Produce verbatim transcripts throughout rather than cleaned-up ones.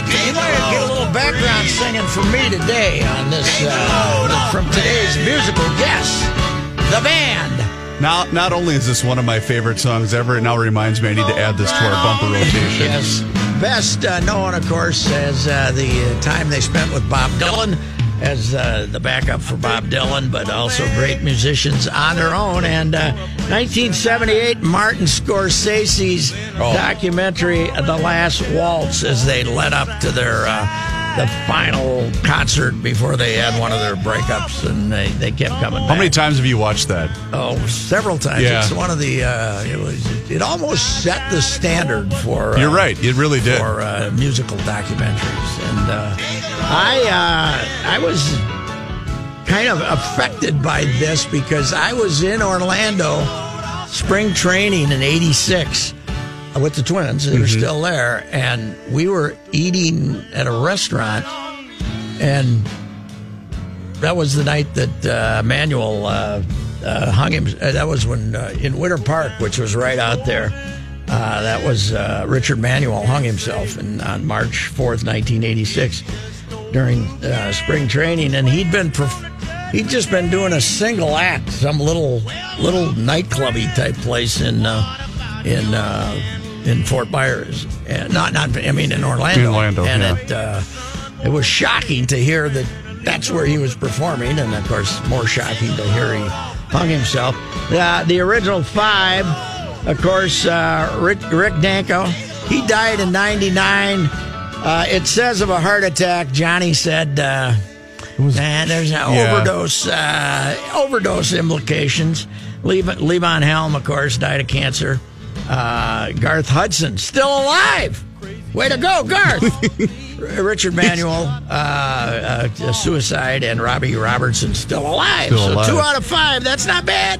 You might get a little background singing for me today on this, uh, from today's musical guest, The Band. Now, not only is this one of my favorite songs ever, it now reminds me I need to add this to our bumper rotation. Yes, best uh, known, of course, as uh, the time they spent with Bob Dylan as uh, the backup for Bob Dylan, but also great musicians on their own. And uh, nineteen seventy-eight, Martin Scorsese's oh. documentary The Last Waltz, as they led up to their uh, the final concert before they had one of their breakups, and they, they kept coming back. How many times have you watched that? Oh, several times. Yeah. It's one of the, uh, it was, it almost set the standard for... Uh, You're right, it really did. ...for uh, musical documentaries, and... Uh, I uh, I was kind of affected by this because I was in Orlando spring training in eighty-six with the Twins. They were mm-hmm. still there, and we were eating at a restaurant, and that was the night that uh, Manuel uh, uh, hung him. That was when uh, in Winter Park, which was right out there. Uh, that was uh, Richard Manuel hung himself in, on March fourth, nineteen eighty-six. During uh, spring training, and he'd been perf- he'd just been doing a single act, some little little nightclubby type place in uh, in uh, in Fort Myers, and not not I mean in Orlando. In Orlando, and yeah. it uh, it was shocking to hear that that's where he was performing, and of course more shocking to hear he hung himself. Uh, the original five, of course, uh, Rick Rick Danko, he died in ninety-nine. Uh, it says of a heart attack. Johnny said, uh, was, and there's an yeah. overdose, uh, overdose implications. Le- Levon Helm, of course, died of cancer. Uh, Garth Hudson, still alive. Way to go, Garth. R- Richard Manuel, uh, uh, suicide, and Robbie Robertson, still alive. Still so alive. Two out of five. That's not bad.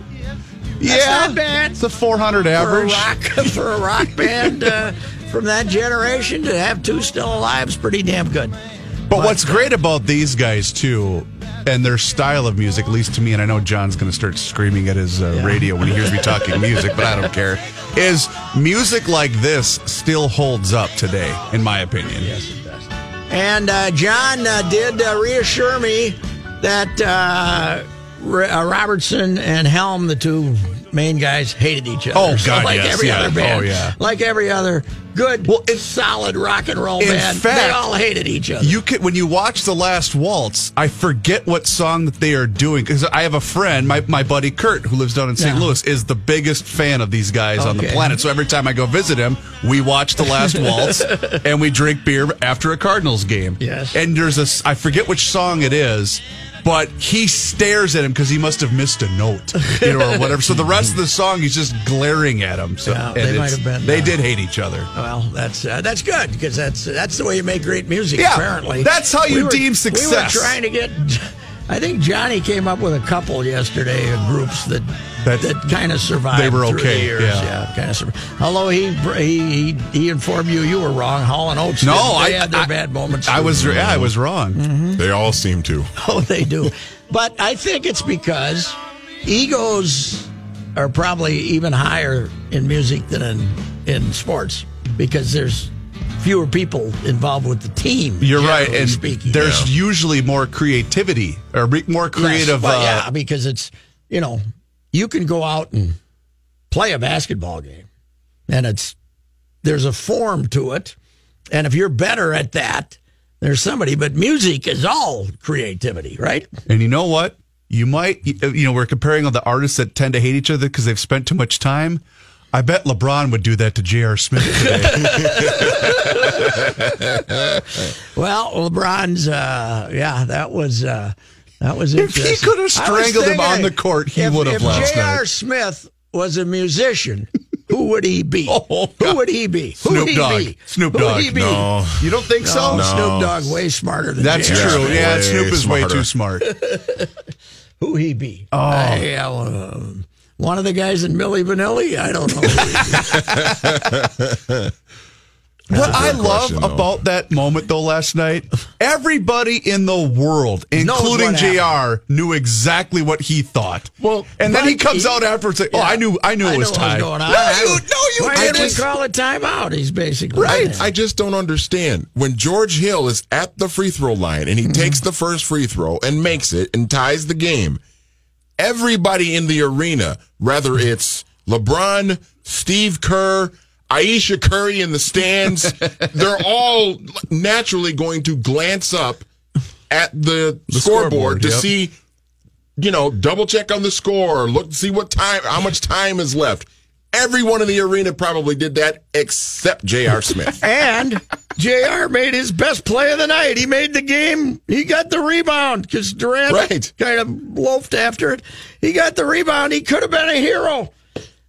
That's yeah, not bad. It's a four hundred average. For a rock, for a rock band. Uh, From that generation to have two still alive is pretty damn good. But, but what's uh, great about these guys, too, and their style of music, at least to me, and I know John's going to start screaming at his uh, yeah. radio when he hears me talking music, but I don't care, is music like this still holds up today, in my opinion. Yes, it does. And uh, John uh, did uh, reassure me that uh, R- Robertson and Helm, the two main guys, hated each other. Oh, God, so like yes, every yeah. other band. Oh, yeah. Like every other good, well, it's solid rock and roll band. In fact, they all hated each other. You can, when you watch The Last Waltz, I forget what song that they are doing, because I have a friend, my, my buddy Kurt, who lives down in Saint Yeah. Louis, is the biggest fan of these guys okay. on the planet. So every time I go visit him, we watch The Last Waltz, and we drink beer after a Cardinals game. Yes. And there's a, I forget which song it is, but he stares at him because he must have missed a note, you know, or whatever. So the rest of the song, he's just glaring at him. So yeah, they might have been. They uh, did hate each other. Well, that's uh, that's good, because that's that's the way you make great music. Yeah, apparently, that's how you we were, deem success. We were trying to get. I think Johnny came up with a couple yesterday of groups that that, that kind of survived. They were okay. Through the years. Yeah, yeah kind of survived. Although he, he he he informed you you were wrong. Hall and Oates. No, they I had their I, bad moments. I was yeah, I was wrong. Mm-hmm. They all seem to. Oh, they do. But I think it's because egos are probably even higher in music than in in sports, because there's fewer people involved with the team. You're right, and speaking, there's yeah. usually more creativity or more creative. Yes, well, uh, yeah, because it's, you know, you can go out and play a basketball game, and it's there's a form to it, and if you're better at that, there's somebody. But music is all creativity, right? And you know what? You might, you know, we're comparing all the artists that tend to hate each other because they've spent too much time. I bet LeBron would do that to J R. Smith today. Well, LeBron's, uh, yeah, that was uh, that was interesting. If he could have strangled him on the court, he would have last night. If J R. Smith was a musician, Who would he be? Oh, Who would he be? Snoop Who would he Dogg. be? Snoop Dogg. Who would he be? No. You don't think no, so? No. Snoop Dogg way smarter than That's J R. true. Yeah, way Snoop is smarter. way too smart. Who he be? Oh. I, uh, one of the guys in Milli Vanilli? I don't know. What I love question, about that moment, though, last night, everybody in the world, including J R, knew exactly what he thought. Well, and then he comes he, out after and says, oh, yeah, I knew I knew I it was time. No, I, you, no, you didn't. Did call a timeout, he's basically. Right. I just don't understand. When George Hill is at the free throw line and he mm-hmm. takes the first free throw and makes it and ties the game, everybody in the arena, whether it's LeBron, Steve Kerr, Aisha Curry in the stands, they're all naturally going to glance up at the, the scoreboard, scoreboard to yep. see, you know, double check on the score, look, see what time, how much time is left. Everyone in the arena probably did that except J R. Smith. And J R made his best play of the night. He made the game. He got the rebound because Durant right. kind of loafed after it. He got the rebound. He could have been a hero.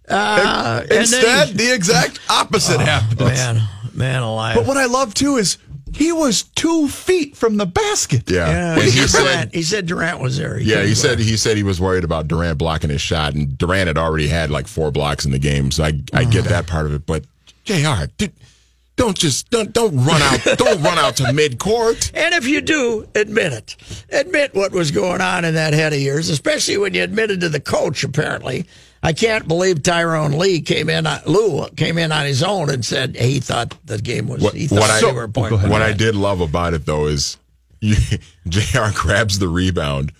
Uh, Instead, then, the exact opposite oh, happens. Man, man alive. But what I love, too, is he was two feet from the basket. Yeah. yeah. He, Durant, said, he said Durant was there. He yeah, he said, he said he was worried about Durant blocking his shot, and Durant had already had like four blocks in the game, so I, I get that part of it. But, J R, dude, don't just don't don't run out don't run out to midcourt. And if you do, admit it. Admit what was going on in that head of yours, especially when you admitted to the coach, apparently. I can't believe Tyrone Lee came in. On, Lou came in on his own and said he thought the game was. What, he thought what they I, were a point. What I did love about it though is, you, J R grabs the rebound,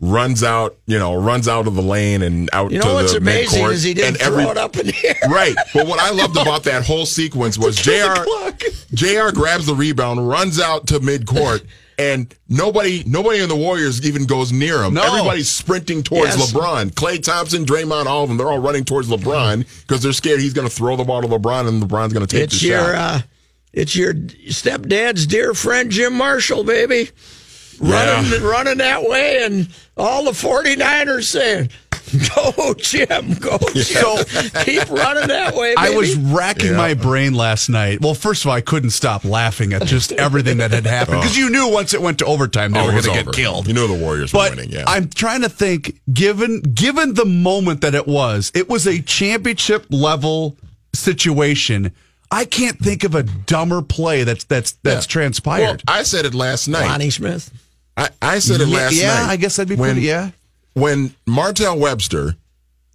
runs out, you know, runs out of the lane and out. You know to what's the amazing is he didn't throw every, it up in the air. Right. But what I loved about that whole sequence was J R J R grabs the rebound, runs out to midcourt. And nobody nobody in the Warriors even goes near him. No. Everybody's sprinting towards yes. LeBron. Klay Thompson, Draymond, all of them, they're all running towards LeBron because they're scared he's going to throw the ball to LeBron and LeBron's going to take it's the your, shot. Uh, it's your stepdad's dear friend, Jim Marshall, baby, running, yeah. running that way. And all the 49ers saying, go, Jim, go, Jim. Yeah. Keep running that way, baby. I was racking yeah. my brain last night. Well, first of all, I couldn't stop laughing at just everything that had happened. Because oh. you knew once it went to overtime, they oh, were going to get killed. You knew the Warriors but were winning, yeah. I'm trying to think, given given the moment that it was, it was a championship-level situation. I can't think of a dumber play that's that's that's yeah. transpired. Well, I said it last night. Lonnie Smith? I, I said it last yeah, night. Yeah, I guess that'd be when, pretty, yeah. When Martell Webster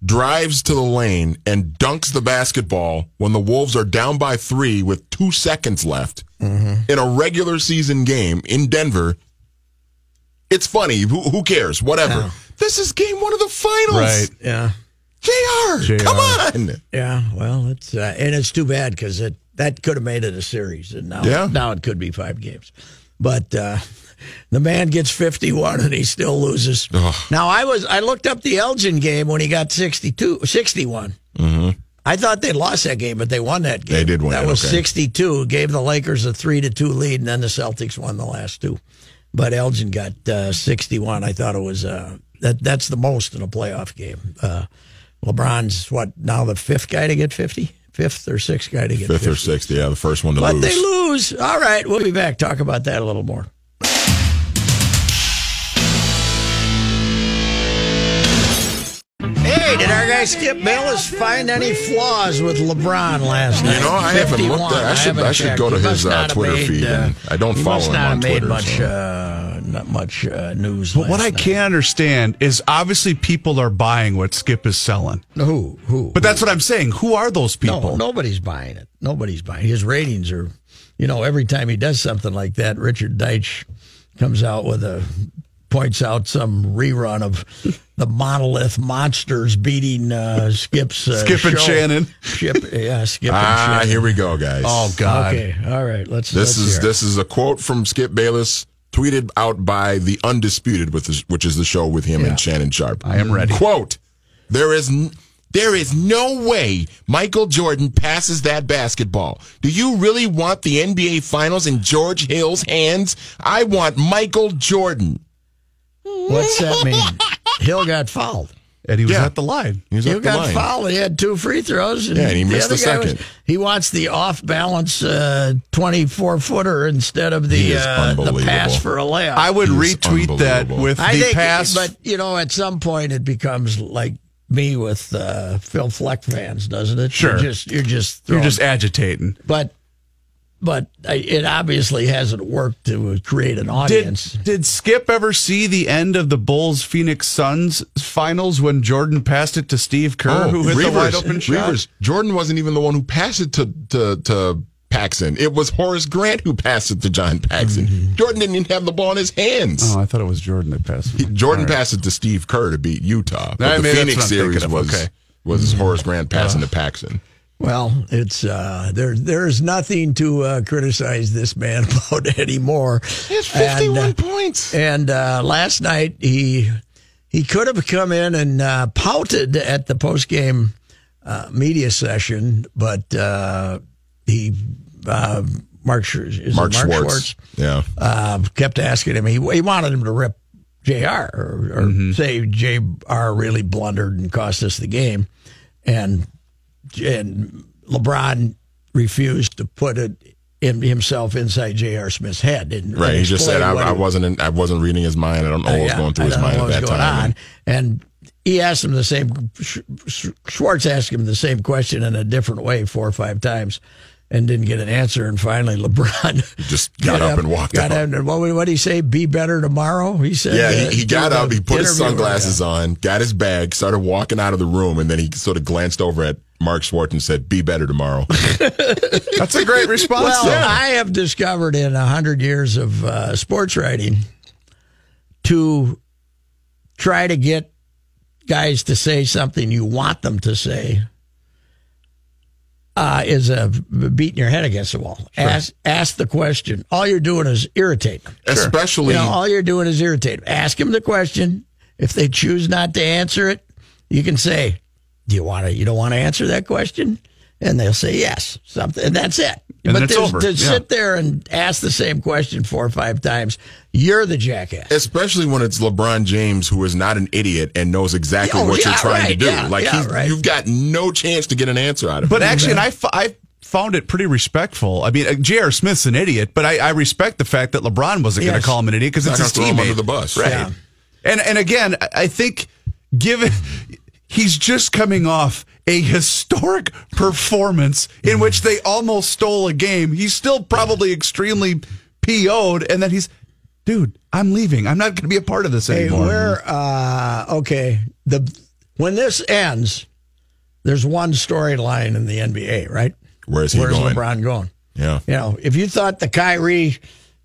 drives to the lane and dunks the basketball when the Wolves are down by three with two seconds left mm-hmm. in a regular season game in Denver, it's funny. Who, who cares? Whatever. Yeah. This is game one of the finals. Right, yeah. J R, J R. come on. Yeah, well, it's uh, and it's too bad because it that could have made it a series. And now, yeah. now it could be five games. But... Uh, the man gets fifty-one and he still loses. Ugh. Now, I was I looked up the Elgin game when he got sixty-two, sixty-one. Mm-hmm. I thought they lost that game, but they won that game. They did win that. That was okay. sixty-two, gave the Lakers a three to two lead, and then the Celtics won the last two. But Elgin got uh, sixty-one. I thought it was uh, that that's the most in a playoff game. Uh, LeBron's, what, now the fifth guy to get fifty? Fifth or sixth guy to get fifty? Fifth or sixth, yeah, the first one to lose. But they lose. All right, we'll be back. Talk about that a little more. Hey, did our guy Skip Bayless find any flaws with LeBron last night? You know, I haven't looked at I should, I I should go to he his uh, Twitter made, feed. Uh, I don't follow him on Twitter. He must not have made much, so. uh, not much uh, news But what I night. can't understand is obviously people are buying what Skip is selling. Who? Who? But that's who? what I'm saying. Who are those people? No, nobody's buying it. Nobody's buying it. His ratings are, you know, every time he does something like that, Richard Deitch comes out with a... points out some rerun of the Monolith Monsters beating uh, Skip's uh, Skip and show. Shannon. Skip, yeah, Skip and ah, Shannon. Ah, here we go, guys. Oh God. Okay, all right. Let's. This let's is hear. This is a quote from Skip Bayless, tweeted out by the Undisputed, with his, which is the show with him yeah. and Shannon Sharp. I am ready. Quote: There is. N- There is no way Michael Jordan passes that basketball. Do you really want the N B A Finals in George Hill's hands? I want Michael Jordan. What's that mean? Hill got fouled. And he was yeah. at the line. He was you at got the line. Fouled. He had two free throws. And yeah, and he missed the, the second. Was, he wants the off-balance uh, twenty-four-footer instead of the uh, the pass for a layup. I would He's retweet that with I the think, pass. But, you know, at some point it becomes like me with uh, Phil Fleck fans, doesn't it? Sure. You're just You're just, you're just agitating. But... But it obviously hasn't worked to create an audience. Did, did Skip ever see the end of the Bulls-Phoenix Suns finals when Jordan passed it to Steve Kerr, oh, who hit Reavers, the wide-open shot? Reavers. Jordan wasn't even the one who passed it to, to, to Paxson. It was Horace Grant who passed it to John Paxson. Mm-hmm. Jordan didn't even have the ball in his hands. Oh, I thought it was Jordan that passed it. He, Jordan right. passed it to Steve Kerr to beat Utah. But I the mean, Phoenix series was, okay. was Horace Grant passing yeah. to Paxson. Well, it's uh, there. There's nothing to uh, criticize this man about anymore. He has fifty-one and, uh, points. And uh, last night he he could have come in and uh, pouted at the postgame uh, media session, but uh, he uh, Mark is Mark, Mark Schwarz, yeah, uh, kept asking him. He he wanted him to rip J R or, or mm-hmm. say J R really blundered and cost us the game, and. And LeBron refused to put it in himself inside J R. Smith's head. And, right, and he just said, I, I wasn't in, I wasn't reading his mind. I don't know uh, what was going through his mind at that time. And he asked him the same, Schwarz asked him the same question in a different way four or five times and didn't get an answer. And finally, LeBron he just got, got up, up and walked got out. Out and what did he say? Be better tomorrow? He said. Yeah, he, he, he got up, he put his sunglasses on, got his bag, started walking out of the room, and then he sort of glanced over at Mark Schwarz and said, "Be better tomorrow." That's a great response. Well, yeah. I have discovered in a hundred years of uh, sports writing to try to get guys to say something you want them to say uh, is a beating your head against the wall. Sure. Ask ask the question. All you're doing is irritate them. Especially, you know, all you're doing is irritate them. Ask them the question. If they choose not to answer it, you can say, Do you want to? You don't want to answer that question, and they'll say yes. Something, and that's it. And but it's over. To yeah. sit there and ask the same question four or five times, you're the jackass. Especially when it's LeBron James, who is not an idiot and knows exactly oh, what yeah, you're trying right, to do. Yeah, like yeah, right. you've got no chance to get an answer out of but it. But actually, and I, f- I found it pretty respectful. I mean, J R. Smith's an idiot, but I, I respect the fact that LeBron wasn't yes. going to call him an idiot because it's his teammate. Him under the bus, right? Yeah. And and again, I think given. He's just coming off a historic performance in which they almost stole a game. He's still probably extremely P O'd, and then he's, dude, I'm leaving. I'm not going to be a part of this hey, anymore. We're, uh, okay, the when this ends, there's one storyline in the N B A, right? Where's he Where's going? LeBron going? Yeah. You know, if you thought the Kyrie,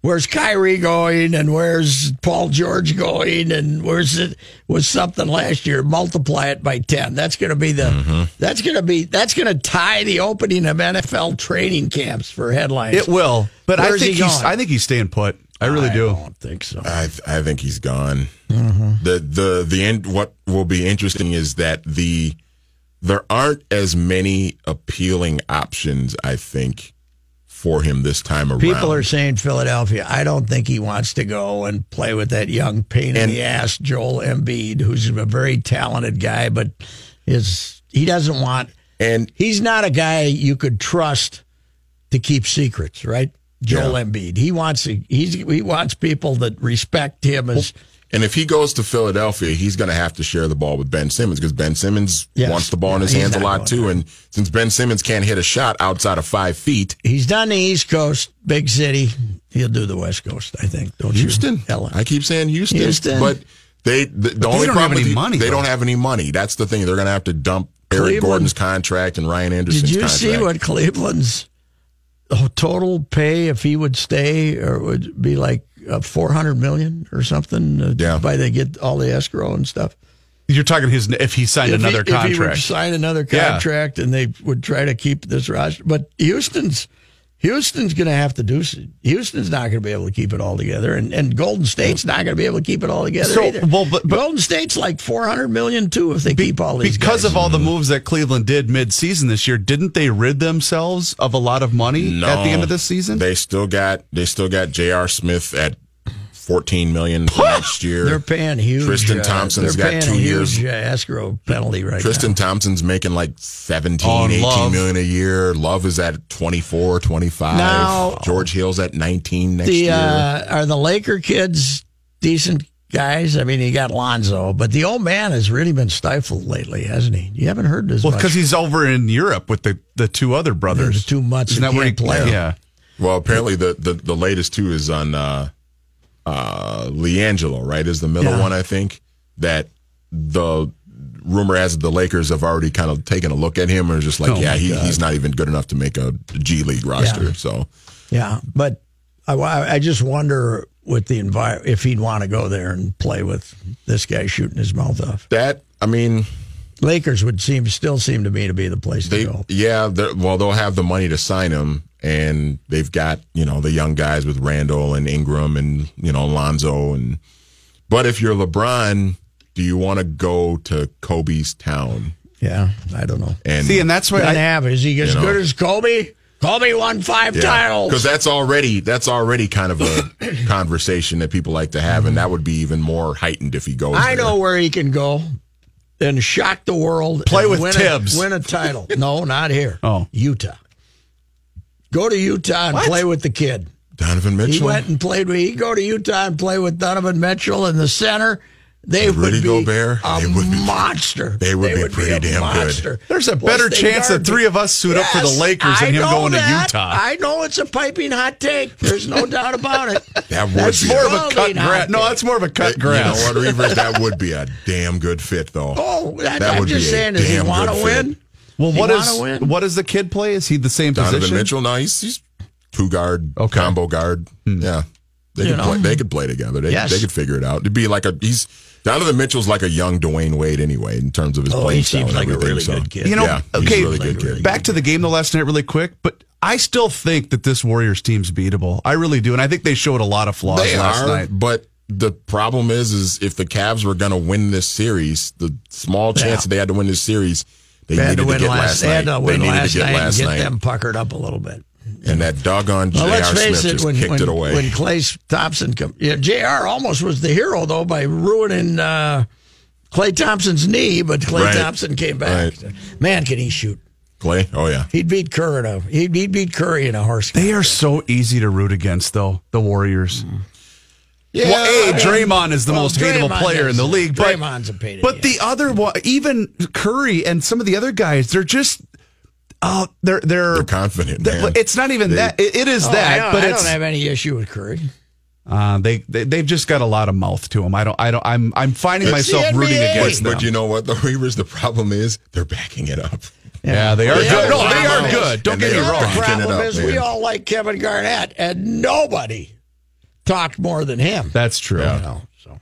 where's Kyrie going and where's Paul George going and where's it was something last year, multiply it by ten. That's going to be the mm-hmm. that's going to be that's going to tie the opening of N F L training camps for headlines. It will. But where's I think he he's I think he's staying put. I really I do. I don't think so. I I think he's gone. Mm-hmm. The the the end what will be interesting is that the there aren't as many appealing options, I think. For him this time around. People are saying Philadelphia. I don't think he wants to go and play with that young pain and, in the ass Joel Embiid, who's a very talented guy, but is he doesn't want and he's not a guy you could trust to keep secrets, right? Joel yeah. Embiid. He wants he's he wants people that respect him as and if he goes to Philadelphia, he's going to have to share the ball with Ben Simmons because Ben Simmons yes. wants the ball in his he's hands a lot, too. There. And since Ben Simmons can't hit a shot outside of five feet. He's done the East Coast, big city. He'll do the West Coast, I think. Don't Houston? You? L A. I keep saying Houston. Houston. But they the, the but only they don't problem have any the, money. They though. Don't have any money. That's the thing. They're going to have to dump Cleveland. Eric Gordon's contract and Ryan Anderson's contract. Did you contract. see what Cleveland's total pay, if he would stay, or would be like? Uh, four hundred million dollars or something uh, yeah. by they get all the escrow and stuff. You're talking his if he signed if another he, contract. If he would sign another contract yeah. and they would try to keep this roster. But Houston's Houston's going to have to do – Houston's not going to be able to keep it all together. And, and Golden State's not going to be able to keep it all together so, either. Well, but, but, Golden State's like four hundred million dollars too if they be, keep all these Because guys. Of all the moves that Cleveland did mid-season this year, didn't they rid themselves of a lot of money no, at the end of this season? They still got they still got J R. Smith at fourteen million dollars for next year. They're paying huge. Tristan Thompson's uh, got two huge, years. Uh, escrow penalty right Tristan now. Thompson's making like seventeen, eighteen million a year. Love is at twenty-four, twenty-five. Now, George Hill's at nineteen next the, year. Uh, are the Laker kids decent guys? I mean, you got Lonzo, but the old man has really been stifled lately, hasn't he? You haven't heard this. Well, because he's over in Europe with the, the two other brothers. There's too much. Isn't that where he played? Yeah. Well, apparently the, the, the latest two is on uh, uh, LiAngelo, right? Is the middle yeah. one, I think, that the rumor has it the Lakers have already kind of taken a look at him and are just like, oh yeah, he, he's not even good enough to make a G League roster. Yeah. So, yeah, but I, I just wonder with the envi- if he'd want to go there and play with this guy shooting his mouth off. That, I mean... Lakers would seem still seem to me to be the place they, to go. Yeah, well, they'll have the money to sign him. And they've got, you know, the young guys with Randall and Ingram and, you know, Lonzo. And but if you're LeBron, do you want to go to Kobe's town? Yeah, I don't know. And see, and that's what I have. Is he as you know, good as Kobe? Kobe won five yeah, titles. Because that's already that's already kind of a conversation that people like to have, and that would be even more heightened if he goes. I there. know where he can go and shock the world. Play with win Tibbs, a, win a title. No, not here. Oh, Utah. Go to Utah and what? play with the kid. Donovan Mitchell. He went and played with, he'd go to Utah and play with Donovan Mitchell in the center. They would be Gobert, a they would be, monster. They would, they be, would be pretty be damn monster. good. There's a Plus better chance that three of us suit yes, up for the Lakers than him going that. to Utah. I know it's a piping hot take. There's no doubt about it. That would that's be more a of a cut grass. No, that's more of a cut grass. You know what, Reavers? That would be a damn good fit, though. Oh, that, that I'm would just be saying, does he want to win? Fit. Well, what is what does the kid play? Is he the same Donovan position? Donovan Mitchell, no, he's, he's two guard, okay. combo guard. Hmm. Yeah, they could, play, they could play together. They, yes. they could figure it out. It'd be like a he's Donovan Mitchell's like a young Dwayne Wade anyway in terms of his oh, playing style. Oh, he seems like a really so. good kid. You know, yeah, okay, really like good really kid. Back to the game the last night really quick, but I still think that this Warriors team's beatable. I really do, and I think they showed a lot of flaws they last are, night. But the problem is, is if the Cavs were going to win this series, the small chance yeah. they had to win this series. They, they needed to, to get last, last night. They, they needed last to get last night. And get night. them puckered up a little bit. And that doggone well, J R. Smith it, just when, kicked when, it away. When Klay Thompson come, yeah, J R almost was the hero though by ruining uh, Klay Thompson's knee, but Klay right. Thompson came back. Right. Man, can he shoot? Klay, oh yeah, he'd beat Kerr in a he'd, he'd beat Curry in a horse. They are so easy to root against, though the Warriors. Mm. Yeah, well, A, Draymond is the well, most Draymond hateable player is, in the league. But, Draymond's a pain. But the other one, even Curry and some of the other guys, they're just, uh, they're, they're, they're confident. They're, man. It's not even they, that. It, it is oh, that. I, but I it's, don't have any issue with Curry. Uh, they, they they've just got a lot of mouth to them. I don't. I don't. I'm I'm finding it's myself rooting against but, them. But you know what? The Reavers. The problem is they're backing it up. Yeah, yeah they are they good. No, they are good. Don't get me wrong. The problem up, is man. we all like Kevin Garnett, and nobody talked more than him. That's true. Yeah. You know, so.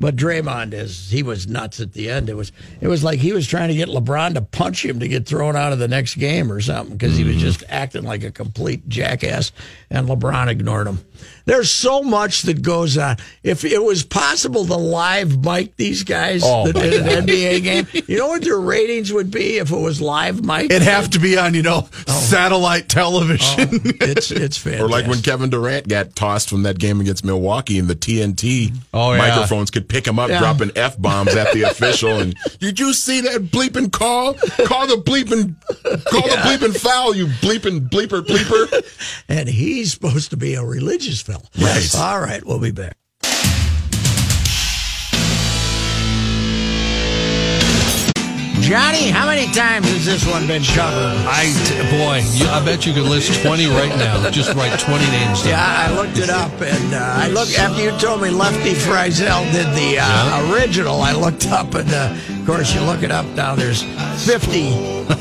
But Draymond is he was nuts at the end. It was it was like he was trying to get LeBron to punch him to get thrown out of the next game or something because mm-hmm. he was just acting like a complete jackass, and LeBron ignored him. There's so much that goes on. If it was possible to live mic these guys oh, that did an N B A game, you know what their ratings would be if it was live mic? It'd have to be on, you know, oh. satellite television. Oh, it's it's fantastic. Or like when Kevin Durant got tossed from that game against Milwaukee and the T N T oh, yeah. microphones could pick him up, yeah. dropping F-bombs at the official. And did you see that bleeping call? Call the bleeping, call yeah. the bleeping foul, you bleeping bleeper bleeper. And he's supposed to be a religious fellow. Yes. Right. All right, we'll be back. Johnny, how many times has this one been covered? I t- boy, you, I bet you could list twenty right now. Just write twenty names down. Yeah, I looked it up, and uh, I look after you told me Lefty Frizzell did the uh, yeah. original. I looked up, and uh, of course, you look it up now. There's fifty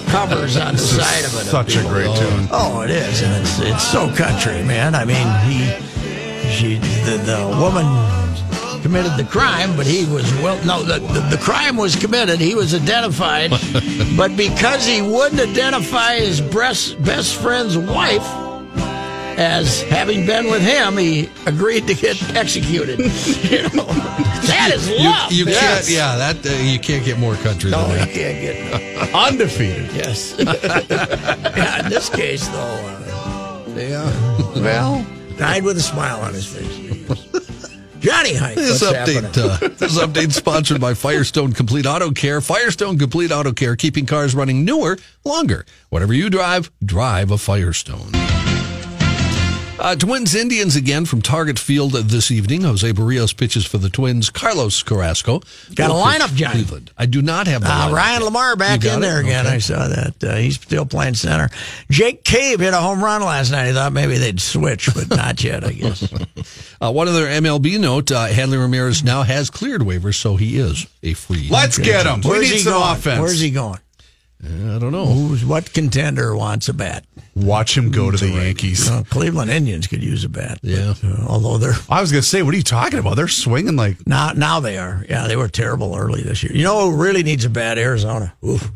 covers on the side of it. Such a great tune. Oh, it is, and it's it's so country, man. I mean, he, she, the, the woman committed the crime, but he was well. No, the, the, the crime was committed. He was identified, but because he wouldn't identify his best best friend's wife as having been with him, he agreed to get executed. You know, that is love. You, you yes. can't, yeah, that uh, you can't get more country no, than that. No, you can't get undefeated. Yes. Yeah, in this case, though, uh, yeah, well, died with a smile on his face. Johnny Height. This update, uh, this update sponsored by Firestone Complete Auto Care. Firestone Complete Auto Care, keeping cars running newer, longer. Whatever you drive, drive a Firestone. Uh, Twins Indians again from Target Field this evening. Jose Barrios pitches for the Twins. Carlos Carrasco. Got a lineup, Johnny. Cleveland. I do not have the uh, lineup. Ryan Lamar back in there it? again. Okay. I saw that. Uh, he's still playing center. Jake Cave hit a home run last night. I thought maybe they'd switch, but not yet, I guess. uh, one other M L B note, uh, Hanley Ramirez now has cleared waivers, so he is a free. Let's get him. We need some going? offense. Where's he going? I don't know. Who's, what contender wants a bat? Watch him go to the Yankees. Well, Cleveland Indians could use a bat. Yeah. But, uh, although they're... I was going to say, what are you talking about? They're swinging like... Now, now they are. Yeah, they were terrible early this year. You know who really needs a bat? Arizona. Oof.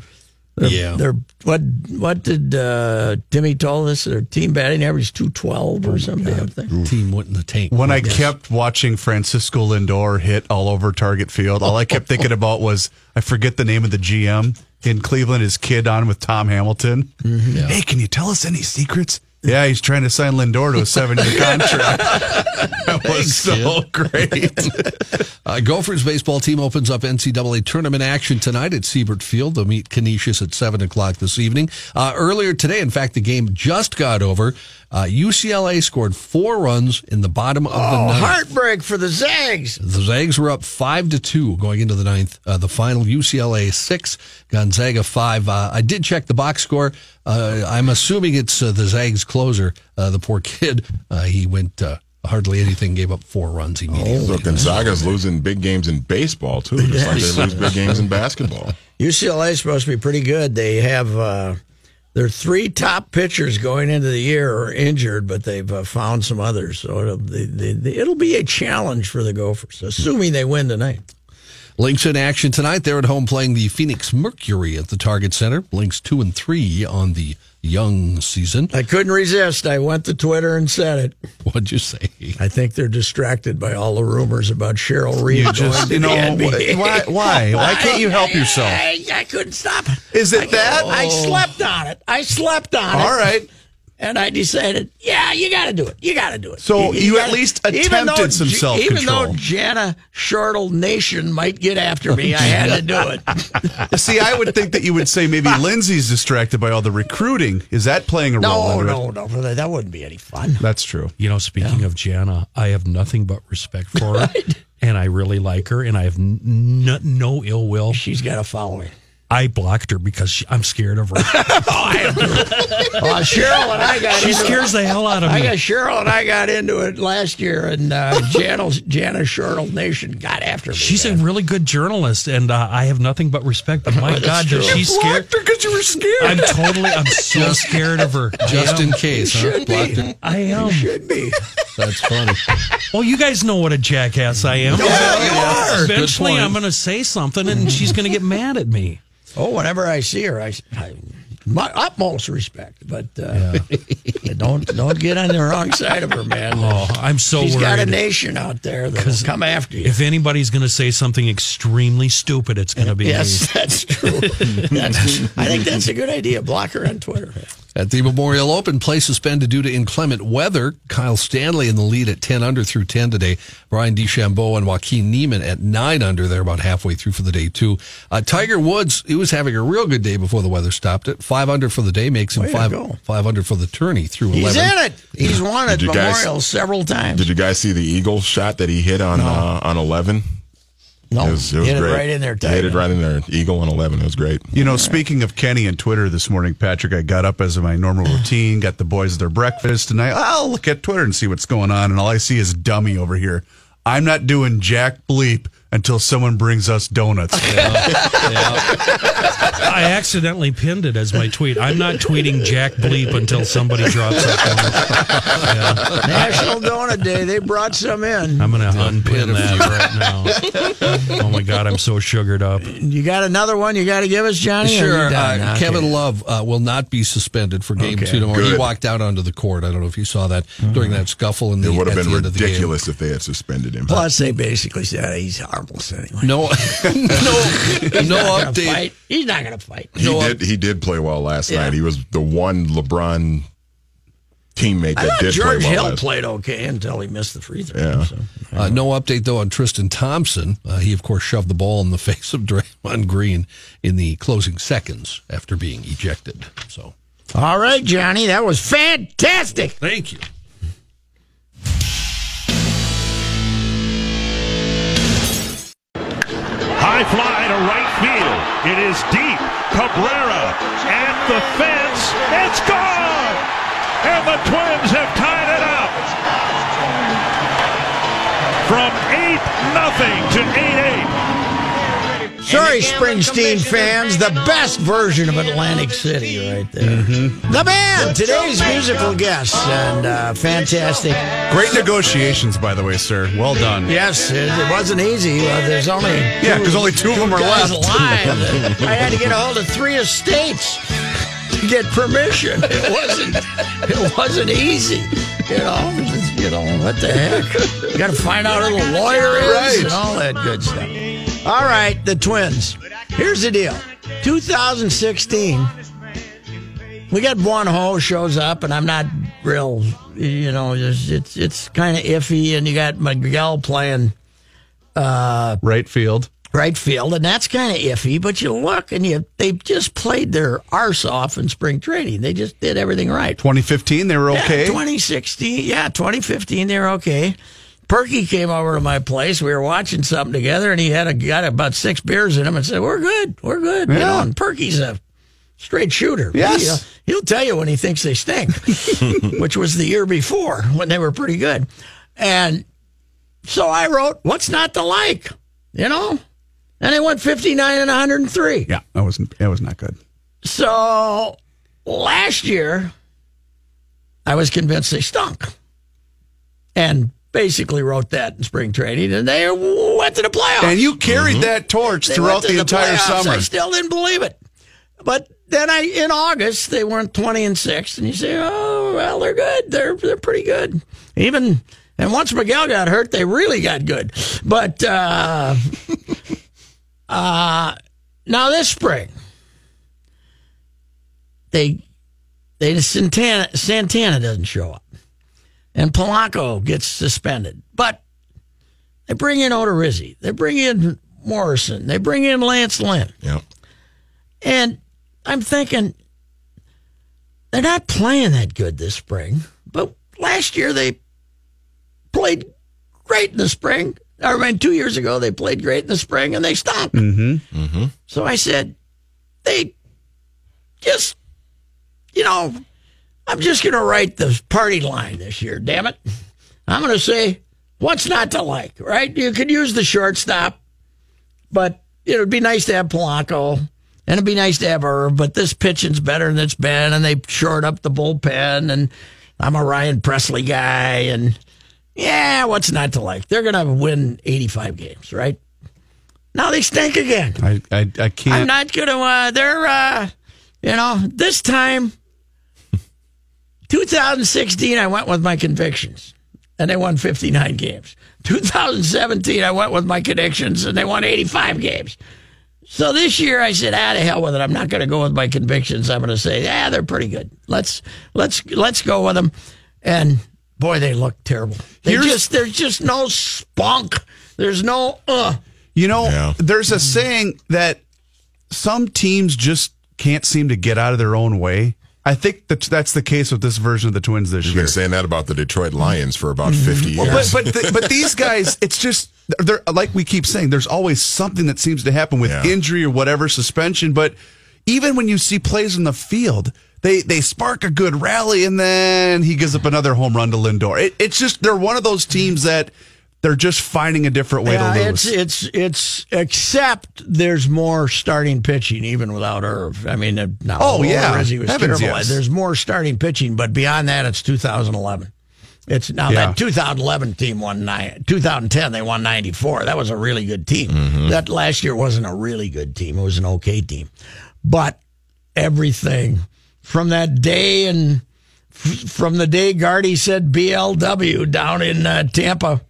They're, yeah. They're, what What did uh, Timmy told us? Their team batting average two twelve or oh something. I think. Team went in the tank. When I, I kept watching Francisco Lindor hit all over Target Field, all I kept thinking about was, I forget the name of the G M in Cleveland, his kid on with Tom Hamilton. Mm-hmm. Yeah. Hey, can you tell us any secrets? Yeah, he's trying to sign Lindor to a seven-year contract. That was Thanks, so kid. great. uh, Gophers baseball team opens up N C double A tournament action tonight at Siebert Field. They'll meet Canisius at seven o'clock this evening. Uh, earlier today, in fact, the game just got over. Uh, U C L A scored four runs in the bottom of oh, the ninth. Heartbreak for the Zags. The Zags were up five to two going into the ninth. Uh, the final U C L A six, Gonzaga five. Uh, I did check the box score. Uh, I'm assuming it's uh, the Zags closer. Uh, the poor kid. Uh, he went uh, hardly anything. Gave up four runs immediately. Oh, look, Gonzaga's losing big games in baseball too, just like they lose big games in basketball. U C L A is supposed to be pretty good. They have. Uh, Their three top pitchers going into the year are injured, but they've uh, found some others. So it'll, they, they, it'll be a challenge for the Gophers, assuming they win tonight. Lynx in action tonight. They're at home playing the Phoenix Mercury at the Target Center. Lynx two and three on the young season. I couldn't resist. I went to Twitter and said it. What'd you say? I think they're distracted by all the rumors about Cheryl Reeve. You just, you know, why, why? Why? Why can't you help yourself? I, I, I couldn't stop it. Is it I, that? Oh. I slept on it. I slept on all it. All right. And I decided, yeah, you got to do it. You got to do it. So you, you, you gotta, at least attempted some self-control. Even though Jana Shartle Nation might get after me, I had to do it. See, I would think that you would say maybe Lindsay's distracted by all the recruiting. Is that playing a no, role? No, no, no. That wouldn't be any fun. That's true. You know, speaking yeah. of Jana, I have nothing but respect for her, right? And I really like her, and I have n- no ill will. She's got a following. I blocked her because she, I'm scared of her. oh, I am. Well, Cheryl and I got. She into scares it. the hell out of me. I got Cheryl and I got into it last year, and uh, Jana Jana Shartle Nation got after me. She's man. a really good journalist, and uh, I have nothing but respect. But my God, does she scared? You blocked her because you were scared. I'm totally. I'm so scared of her. Just in case, you huh? Blocked her. I am. You should be. That's funny. Well, you guys know what a jackass I am. Yeah, yeah, you are. Eventually, I'm going to say something, and she's going to get mad at me. Oh, whenever I see her, I, I my utmost respect, but uh, yeah. don't don't get on the wrong side of her, man. Oh, I'm so She's worried. She's got a nation out there that will come after you. If anybody's going to say something extremely stupid, it's going to be yes, me. That's true. that's, I think that's a good idea. Block her on Twitter. At the Memorial Open, play suspended due to inclement weather. Kyle Stanley in the lead at ten under through ten today. Brian DeChambeau and Joaquin Niemann at nine under. They're about halfway through for the day, too. Uh, Tiger Woods, he was having a real good day before the weather stopped it. five under for the day makes him five, five under for the tourney through eleven. He's in it. He's won at Memorial guys, several times. Did you guys see the eagle shot that he hit on no. uh, on eleven? No, it was, it was hit great. it right in there. Hit it right in there. Eagle on eleven. It was great. You know, right. Speaking of Kenny and Twitter this morning, Patrick, I got up as my normal routine, got the boys their breakfast, and I, I'll look at Twitter and see what's going on, and all I see is dummy over here. I'm not doing jack bleep until someone brings us donuts. Yeah. Yeah. I accidentally pinned it as my tweet. I'm not tweeting jack bleep until somebody drops up on it. Yeah. National Donut Day. They brought some in. I'm going to unpin that right now. Oh, my God. I'm so sugared up. You got another one you got to give us, Johnny? Sure. Uh, okay. Kevin Love uh, will not be suspended for game okay. two tomorrow. Good. He walked out onto the court. I don't know if you saw that mm-hmm. during that scuffle. In the, it would have been ridiculous the if they had suspended him. Plus, they basically said he's harmless anyway. No, no, no update. Fight. He's not going to fight. He no did. Up- he did play well last yeah. night. He was the one LeBron teammate that did play well. George Hill played okay until he missed the free throw. Yeah. So, yeah. Uh, no update, though, on Tristan Thompson. Uh, he, of course, shoved the ball in the face of Draymond Green in the closing seconds after being ejected. So, all right, Johnny, that was fantastic. Well, thank you. High fly to right field. It is deep. Cabrera at the fence. It's gone! And the Twins have tied it up. From eight nothing to eight eight. Sorry, Springsteen fans. The best version of Atlantic City right there. Mm-hmm. The Band, today's musical guest. And uh, fantastic. Great negotiations, by the way, sir. Well done. Yes, it, it wasn't easy. Uh, there's only yeah, because only two, two of them are left. Alive. I had to get a hold of three estates to get permission. It wasn't. It wasn't easy. You know. Just, you know what the heck? You got to find out who the lawyer is right. And all that good stuff. All right, the Twins. Here's the deal. two thousand sixteen. We got Buon Ho shows up, and I'm not real, you know, it's it's, it's kind of iffy, and you got Miguel playing uh, right field. Right field, and that's kind of iffy, but you look, and you they just played their arse off in spring training. They just did everything right. twenty fifteen, they were okay. Yeah, twenty sixteen, yeah, twenty fifteen, they were okay. Perky came over to my place. We were watching something together, and he had a, got about six beers in him and said, we're good, we're good. Yeah. You know, and Perky's a straight shooter. Yes. He'll, he'll tell you when he thinks they stink, which was the year before when they were pretty good. And so I wrote, what's not to like? You know? And they went fifty-nine and one oh three. Yeah, that wasn't, that was not good. So last year, I was convinced they stunk. And basically wrote that in spring training, and they went to the playoffs. And you carried mm-hmm. that torch they throughout to the, the entire playoffs. Summer. I still didn't believe it. But then I, in August, they weren't twenty and six, and you say, oh, well, they're good. They're they're pretty good. Even, and once Miguel got hurt, they really got good. But uh, uh, now this spring, they, they Santana, Santana doesn't show up, and Polanco gets suspended. But they bring in Odorizzi. They bring in Morrison. They bring in Lance Lynn. Yep. And I'm thinking, they're not playing that good this spring, but last year they played great in the spring. I mean, two years ago they played great in the spring and they stopped. Mm-hmm. Mm-hmm. So I said, they just, you know, I'm just going to write the party line this year, damn it. I'm going to say, what's not to like, right? You could use the shortstop, but it would be nice to have Polanco. And it'd be nice to have her, but this pitching's better than it's been, and they shored up the bullpen, and I'm a Ryan Presley guy, and yeah, what's not to like? They're going to win eighty-five games, right? Now they stink again. I I, I can't. I'm not going to, uh, they're, uh, you know, this time, two thousand sixteen, I went with my convictions, and they won fifty-nine games. two thousand seventeen, I went with my connections, and they won eighty-five games. So this year I said, ah, to hell with it. I'm not going to go with my convictions. I'm going to say, ah, they're pretty good. Let's let's let's go with them. And boy, they look terrible. They just, there's just no spunk. There's no uh. You know, yeah. There's a saying that some teams just can't seem to get out of their own way. I think that that's the case with this version of the Twins this You've year. You've been saying that about the Detroit Lions for about fifty years. Well, but but, the, but these guys, it's just, they're, like we keep saying, there's always something that seems to happen with yeah. injury or whatever, suspension. But even when you see plays in the field, they, they spark a good rally, and then he gives up another home run to Lindor. It, it's just, they're one of those teams that they're just finding a different way yeah, to lose. It's, it's, it's, except there's more starting pitching, even without Irv. I mean, now, oh, yeah. Rizzi was Heavens, terrible. Yes. There's more starting pitching, but beyond that, it's two thousand eleven. It's now yeah. that two thousand eleven team won nine, two thousand ten, they won ninety-four. That was a really good team. Mm-hmm. That last year wasn't a really good team. It was an okay team. But everything from that day and f- from the day Gardy said B L W down in uh, Tampa,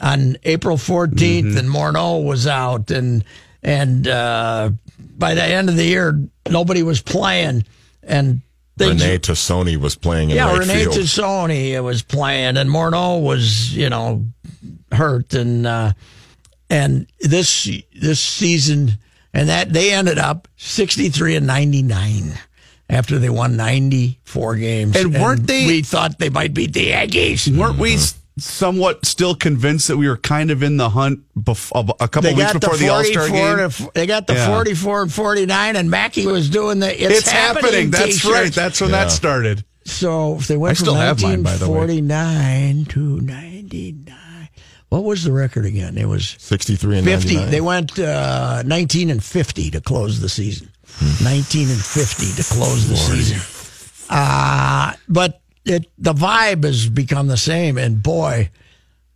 on April fourteenth, mm-hmm. and Morneau was out, and and uh, by the end of the year, nobody was playing, and They, Rene Tassoni was playing in yeah, right Rene field. Tassoni was playing, and Morneau was, you know, hurt, and uh, and this this season, and that they ended up sixty-three and ninety-nine after they won ninety-four games. And weren't and they? We thought they might beat the Yankees. Weren't mm-hmm. we? Somewhat still convinced that we were kind of in the hunt before, a couple of weeks before the All-Star game. They got the yeah. forty-four and forty-nine, and Mackey was doing the It's, it's happening, happening That's t-shirt. Right. That's when yeah. that started. So if they went I from nineteen forty-nine to ninety-nine. What was the record again? It was sixty-three and fifty. ninety-nine. They went uh, nineteen and fifty to close the season. nineteen and fifty to close the Lord. season. Uh, but It, the vibe has become the same, and boy,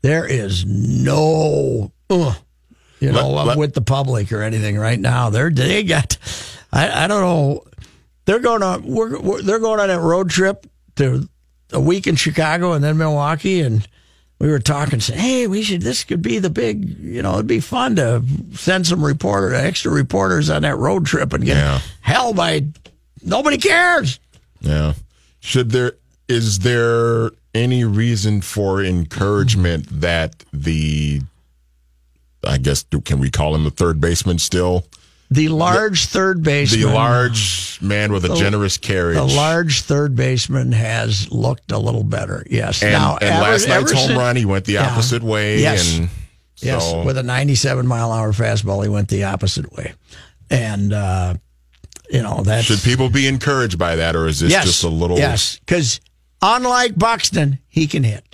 there is no, uh, you know, let, let, with the public or anything right now. They're they got, I, I don't know, they're going on we're, we're, they're going on that road trip to a week in Chicago and then Milwaukee, and we were talking, saying, hey, we should this could be the big, you know, it'd be fun to send some reporter, extra reporters on that road trip and get yeah. hell by nobody cares. Yeah, should there. Is there any reason for encouragement that the, I guess, can we call him the third baseman still? The large the, third baseman. The large man with the, a generous carriage. The large third baseman has looked a little better, yes. And, now, and ever, last night's home since, run, he went the opposite yeah, way. Yes, and so. yes, with a ninety-seven mile an hour fastball, he went the opposite way. And, uh, you know, that's... Should people be encouraged by that, or is this yes, just a little... Yes, because... Unlike Buxton, he can hit.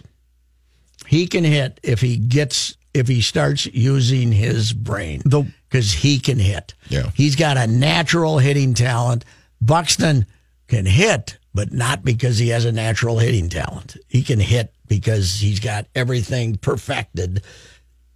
He can hit if he gets if he starts using his brain because he can hit. Yeah, he's got a natural hitting talent. Buxton can hit, but not because he has a natural hitting talent. He can hit because he's got everything perfected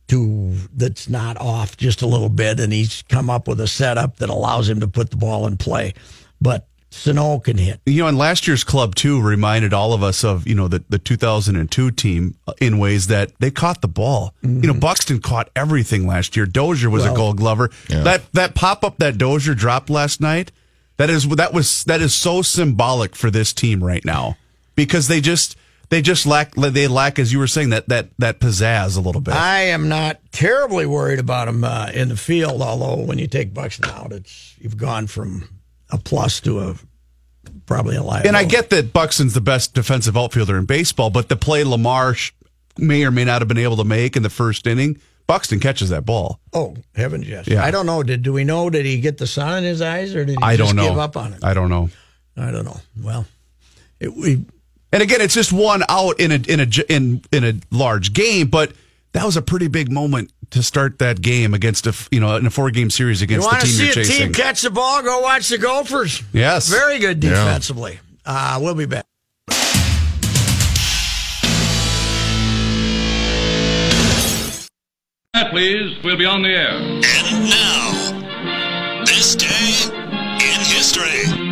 to that's not off just a little bit, and he's come up with a setup that allows him to put the ball in play, but. Sano can hit. You know, and last year's club, too, reminded all of us of, you know, the, the two thousand two team in ways that they caught the ball. Mm-hmm. You know, Buxton caught everything last year. Dozier was well, a gold glover. Yeah. That that pop-up that Dozier dropped last night, that is that was that is so symbolic for this team right now. Because they just they just lack, they lack as you were saying, that that, that pizzazz a little bit. I am not terribly worried about him uh, in the field, although when you take Buxton out, it's you've gone from... a plus to a probably a liability. And I get that Buxton's the best defensive outfielder in baseball, but the play Lamar may or may not have been able to make in the first inning, Buxton catches that ball. Oh, heavens yes. Yeah. I don't know. Did do we know, did he get the sun in his eyes, or did he I just give up on it? I don't know. I don't know. Well, it, we... And again, it's just one out in a, in a, in, in a large game, but that was a pretty big moment to start that game against a you know in a four game series against you the team you're chasing. You want to see a team catch the ball? Go watch the Gophers. Yes, very good defensively. Yeah. Uh, we'll be back. That please, we'll be on the air. And now, this day in history.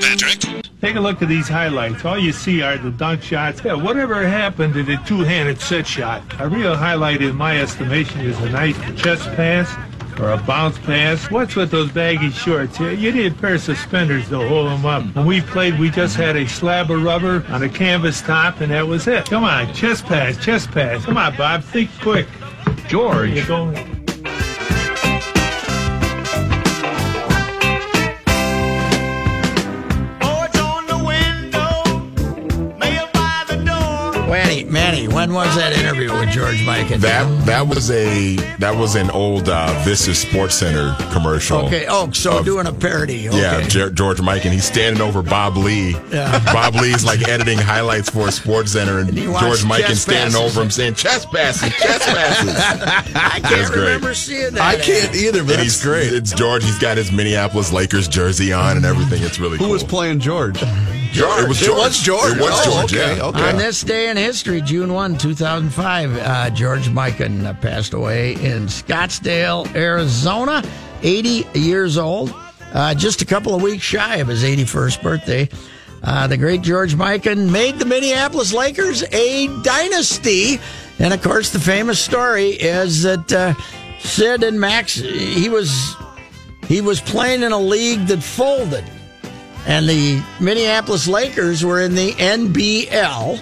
Patrick. Take a look at these highlights. All you see are the dunk shots. Yeah, whatever happened to the two-handed set shot. A real highlight, in my estimation, is a nice chest pass or a bounce pass. What's with those baggy shorts? You need a pair of suspenders to hold them up. When we played, we just had a slab of rubber on a canvas top, and that was it. Come on, chest pass, chest pass. Come on, Bob, think quick. George. You're going... Manny, Manny, when was that interview with George Mikan? That that was a that was an old uh, This Is Sports Center commercial. Okay, oh, so of, doing a parody. Okay. Yeah, G- George Mikan. He's standing over Bob Lee. Yeah. Bob Lee's like editing highlights for Sports Center, and, and George Mikan standing passes. over him saying chest passes, chest passes. I can't remember seeing that. I can't either, but it's great. It's George. He's got his Minneapolis Lakers jersey on and everything. It's really Who cool. Who was playing George? George. It was George. It was George. It was George. Oh, okay. Yeah. Okay. On this day in history, June first, two thousand five, uh, George Mikan passed away in Scottsdale, Arizona, eighty years old, uh, just a couple of weeks shy of his eighty-first birthday. Uh, the great George Mikan made the Minneapolis Lakers a dynasty. And, of course, the famous story is that uh, Sid and Max, he was he was playing in a league that folded. And the Minneapolis Lakers were in the N B L.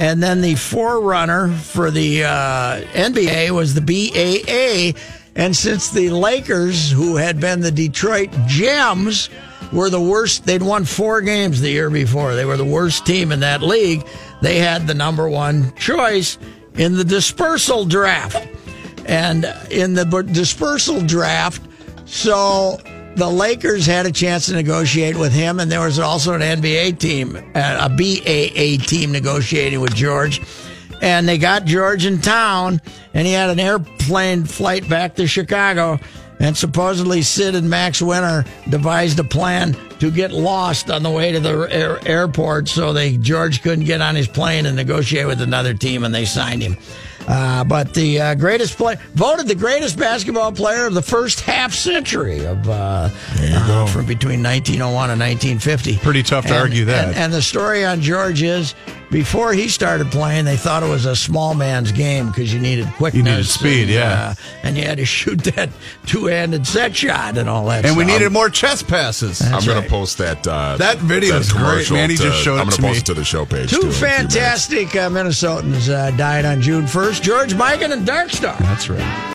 And then the forerunner for the uh, N B A was the B A A. And since the Lakers, who had been the Detroit Gems, were the worst, they'd won four games the year before. They were the worst team in that league. They had the number one choice in the dispersal draft. And in the dispersal draft, so the Lakers had a chance to negotiate with him, and there was also an N B A team, a B A A team negotiating with George. And they got George in town, and he had an airplane flight back to Chicago. And supposedly Sid and Max Winter devised a plan to get lost on the way to the air- airport, so they George couldn't get on his plane and negotiate with another team, and they signed him. Uh, but the uh, greatest play, voted the greatest basketball player of the first half century of uh, uh, from between nineteen oh one and nineteen fifty. Pretty tough to and, argue that. And, and the story on George is, before he started playing, they thought it was a small man's game because you needed quickness. You needed speed, and, yeah. Uh, and you had to shoot that two-handed set shot and all that and stuff. And we needed more chest passes. That's I'm going right. to post that uh, That video that is great. Manny to, just showed I'm it to me. I'm going to post it to the show page. Two too, fantastic uh, Minnesotans uh, died on June first. George Mikan and Dark Star. That's right.